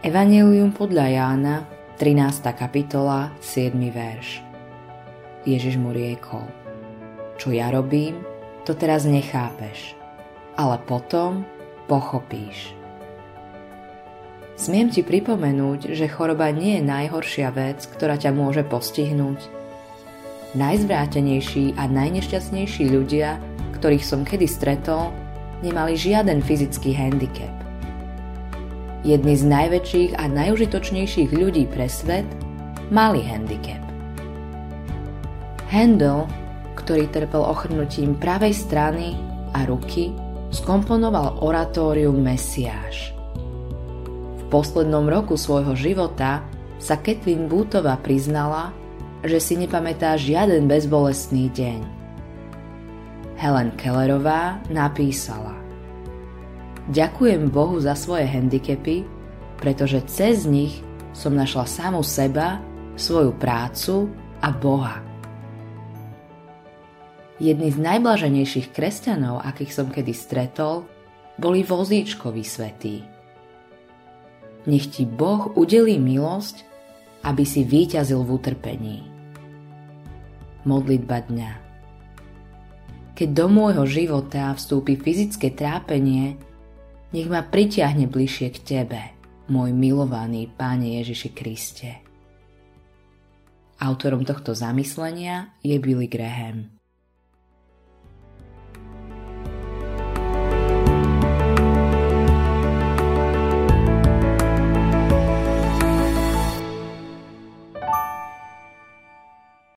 Evangelium podľa Jána, 13. kapitola, 7. verš. Ježiš mu riekol: Čo ja robím, to teraz nechápeš, ale potom pochopíš. Smiem ti pripomenúť, že choroba nie je najhoršia vec, ktorá ťa môže postihnúť. Najzvrátenejší a najnešťastnejší ľudia, ktorých som kedy stretol, nemali žiaden fyzický handicap. Jedni z najväčších a najužitočnejších ľudí pre svet mali handicap. Handel, ktorý trpel ochrnutím pravej strany a ruky, skomponoval oratórium Mesiáš. V poslednom roku svojho života sa Katvin Bútova priznala, že si nepamätá žiaden bezbolestný deň. Helen Kellerová napísala: Ďakujem Bohu za svoje handicapy, pretože cez nich som našla samu seba, svoju prácu a Boha. Jedni z najblaženejších kresťanov, akých som kedy stretol, boli vozíčkoví svätí. Nech ti Boh udelí milosť, aby si víťazil v utrpení. Modlitba dňa. Keď do môjho života vstúpi fyzické trápenie, nech ma pritiahne bližšie k Tebe, môj milovaný Páne Ježiši Kriste. Autorom tohto zamyslenia je Billy Graham.